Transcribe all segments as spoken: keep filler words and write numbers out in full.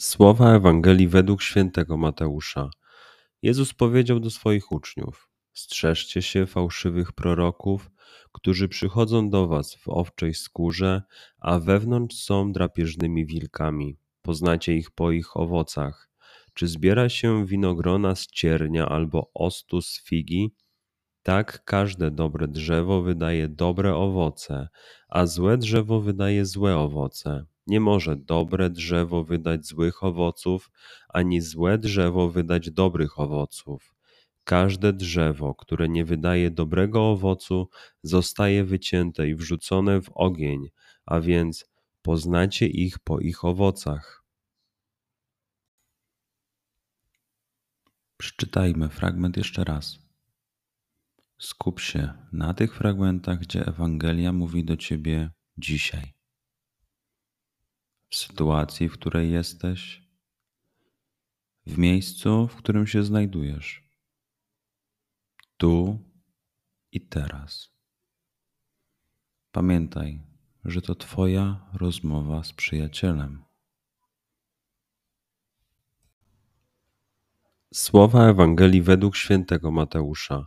Słowa Ewangelii według świętego Mateusza. Jezus powiedział do swoich uczniów: strzeżcie się fałszywych proroków, którzy przychodzą do was w owczej skórze, a wewnątrz są drapieżnymi wilkami. Poznacie ich po ich owocach. Czy zbiera się winogrona z ciernia albo ostu z figi? Tak każde dobre drzewo wydaje dobre owoce, a złe drzewo wydaje złe owoce. Nie może dobre drzewo wydać złych owoców, ani złe drzewo wydać dobrych owoców. Każde drzewo, które nie wydaje dobrego owocu, zostaje wycięte i wrzucone w ogień, a więc poznacie ich po ich owocach. Przeczytajmy fragment jeszcze raz. Skup się na tych fragmentach, gdzie Ewangelia mówi do ciebie dzisiaj. W sytuacji, w której jesteś, w miejscu, w którym się znajdujesz, tu i teraz. Pamiętaj, że to Twoja rozmowa z przyjacielem. Słowa Ewangelii według świętego Mateusza.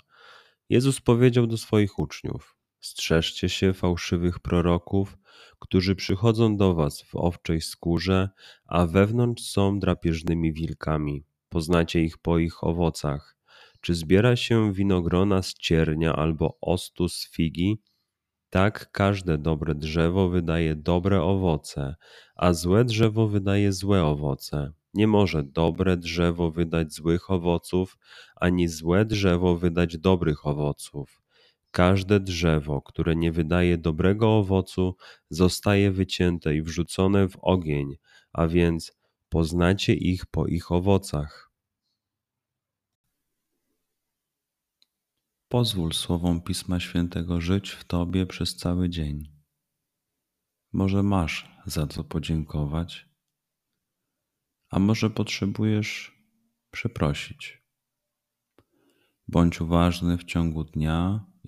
Jezus powiedział do swoich uczniów: strzeżcie się fałszywych proroków, którzy przychodzą do was w owczej skórze, a wewnątrz są drapieżnymi wilkami. Poznacie ich po ich owocach. Czy zbiera się winogrona z ciernia albo ostu z figi? Tak każde dobre drzewo wydaje dobre owoce, a złe drzewo wydaje złe owoce. Nie może dobre drzewo wydać złych owoców, ani złe drzewo wydać dobrych owoców. Każde drzewo, które nie wydaje dobrego owocu, zostaje wycięte i wrzucone w ogień, a więc poznacie ich po ich owocach. Pozwól słowom Pisma Świętego żyć w Tobie przez cały dzień. Może masz za co podziękować, a może potrzebujesz przeprosić. Bądź uważny w ciągu dnia